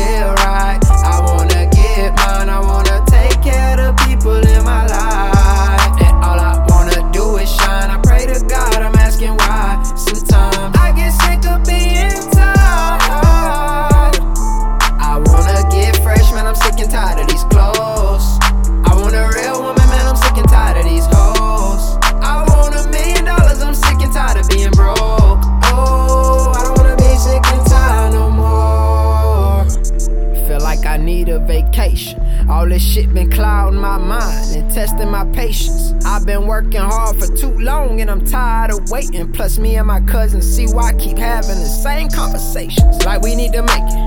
feel right. I wanna get mine, I wanna take care of the people in my life. And all I wanna do is shine, I pray to God, I'm asking why. Sometimes I get sick of being tired. I wanna get fresh, man, I'm sick and tired of these clothes. I want a real woman, man, I'm sick and tired of these hoes. I want $1 million, I'm sick and tired of being broke. Oh, I don't wanna be sick and tired no more. Feel like I need a vacation. All this shit been clouding my mind and testing my patience. I've been working hard for too long and I'm tired of waiting. Plus me and my cousin CY keep having the same conversations. Like we need to make it,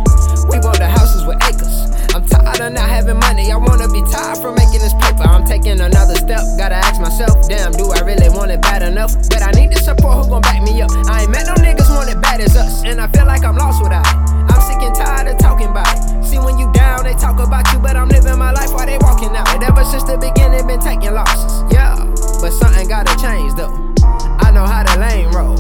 we want the houses with acres. I'm tired of not having money, I wanna be tired from making this paper. I'm taking another step, gotta ask myself, damn, do I really want it bad enough? But I need the support who gon' back me up. I ain't met no niggas want it bad as us, and I feel like I'm lost without it. I'm sick and tired of talking about it. See, when you down, they talk about you, but I'm living my life while they walking out. And ever since the beginning, been taking losses, yeah. But something gotta change, though. I know how the lane roll,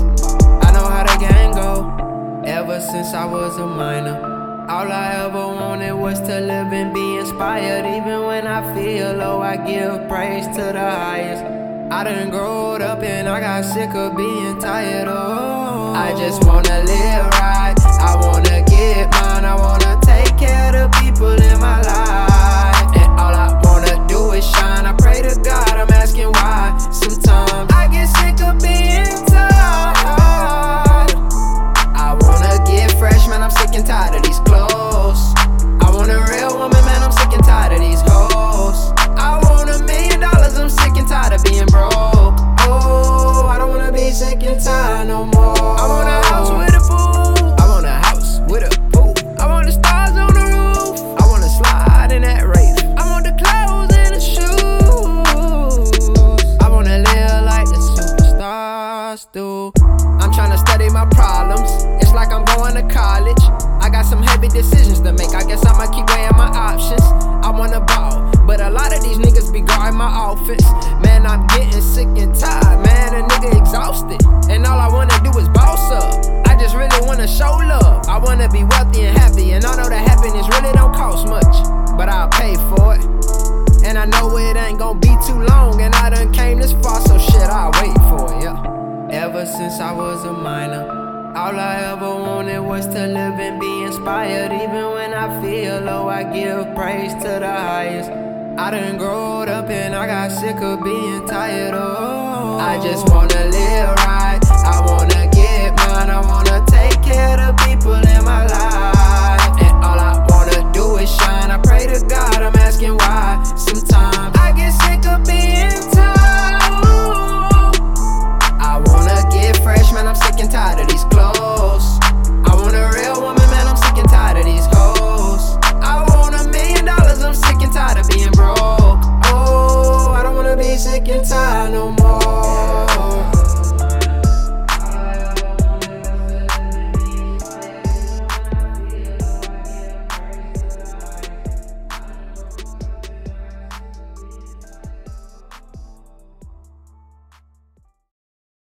I know how the game go. Ever since I was a minor, all I ever wanted was to live and be inspired. Even when I feel low, I give praise to the highest. I done growed up and I got sick of being tired, oh. I just wanna live right, I wanna get mine, I wanna take care of the people in my life. And all I wanna do is shine, I pray to God, I'm asking why. Sometimes I get sick of being tired. I wanna get fresh, man, I'm sick and tired of these clothes. I want a real woman, man, I'm sick and tired of these hoes. I want $1 million, I'm sick and tired of being broke. Oh, I don't wanna be sick and tired no more. I want a house with a pool, I want a house with a pool. I want the stars on the roof, I wanna slide in that race. I want the clothes and the shoes, I wanna live like the superstars do. I'm tryna study my problems, it's like I'm going to college. I got some heavy decisions to make, I guess I'ma keep weighing my options. I wanna ball, but a lot of these niggas be guarding my offense. Man, I'm getting sick and tired, man, a nigga exhausted. And all I wanna do is boss up, I just really wanna show love. I wanna be wealthy and happy, and I know that happiness really don't cost much, but I'll pay for it. And I know it ain't gon' be too long, and I done came this far, so shit, I'll wait for it, yeah. Ever since I was a minor, all I ever wanted was to live and be inspired. Even when I feel low, I give praise to the highest. I done growed up and I got sick of being tired, oh. I just wanna live right, I wanna get mine, I wanna take care of the people